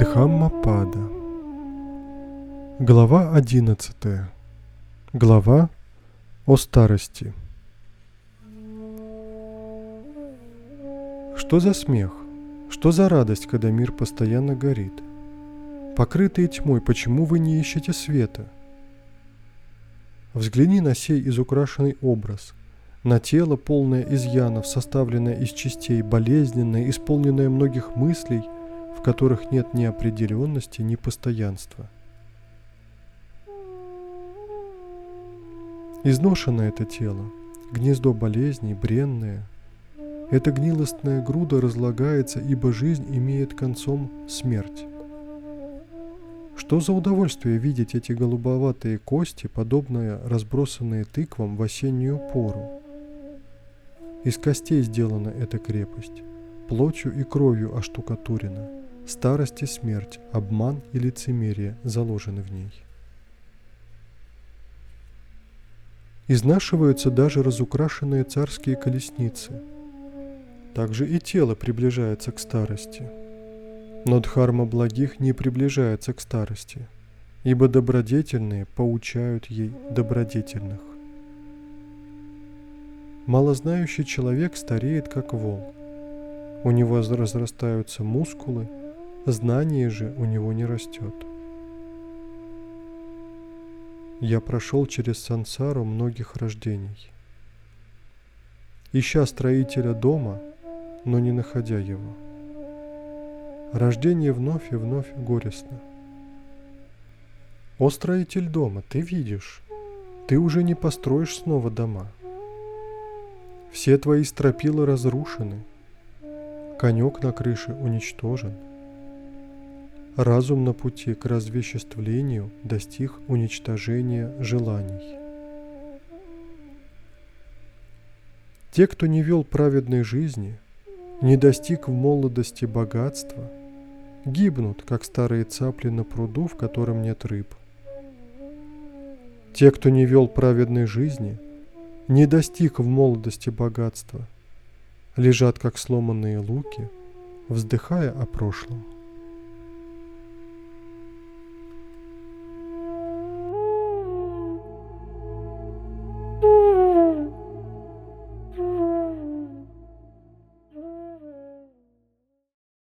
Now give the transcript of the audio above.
Дхаммапада. Глава 11. Глава о старости. Что за смех? Что за радость, когда мир постоянно горит? Покрытые тьмой, почему вы не ищете света? Взгляни на сей изукрашенный образ, на тело, полное изъянов, составленное из частей, болезненное, исполненное многих мыслей, в которых нет ни определенности, ни постоянства. Изношено это тело, гнездо болезней, бренное. Эта гнилостная груда разлагается, ибо жизнь имеет концом смерть. Что за удовольствие видеть эти голубоватые кости, подобные разбросанные тыквам в осеннюю пору? Из костей сделана эта крепость, плотью и кровью оштукатурена, старость и смерть, обман и лицемерие заложены в ней. Изнашиваются даже разукрашенные царские колесницы. Также и тело приближается к старости. Но дхарма благих не приближается к старости, ибо добродетельные поучают ей добродетельных. Малознающий человек стареет, как волк. У него разрастаются мускулы, знание же у него не растет. Я прошел через сансару многих рождений, ища строителя дома, но не находя его. Рождение вновь и вновь горестно. О, строитель дома, ты видишь, ты уже не построишь снова дома. Все твои стропила разрушены. Конек на крыше уничтожен. Разум на пути к развеществлению достиг уничтожения желаний. Те, кто не вел праведной жизни, не достиг в молодости богатства, гибнут, как старые цапли на пруду, в котором нет рыб. Те, кто не вел праведной жизни, не достиг в молодости богатства, лежат, как сломанные луки, вздыхая о прошлом.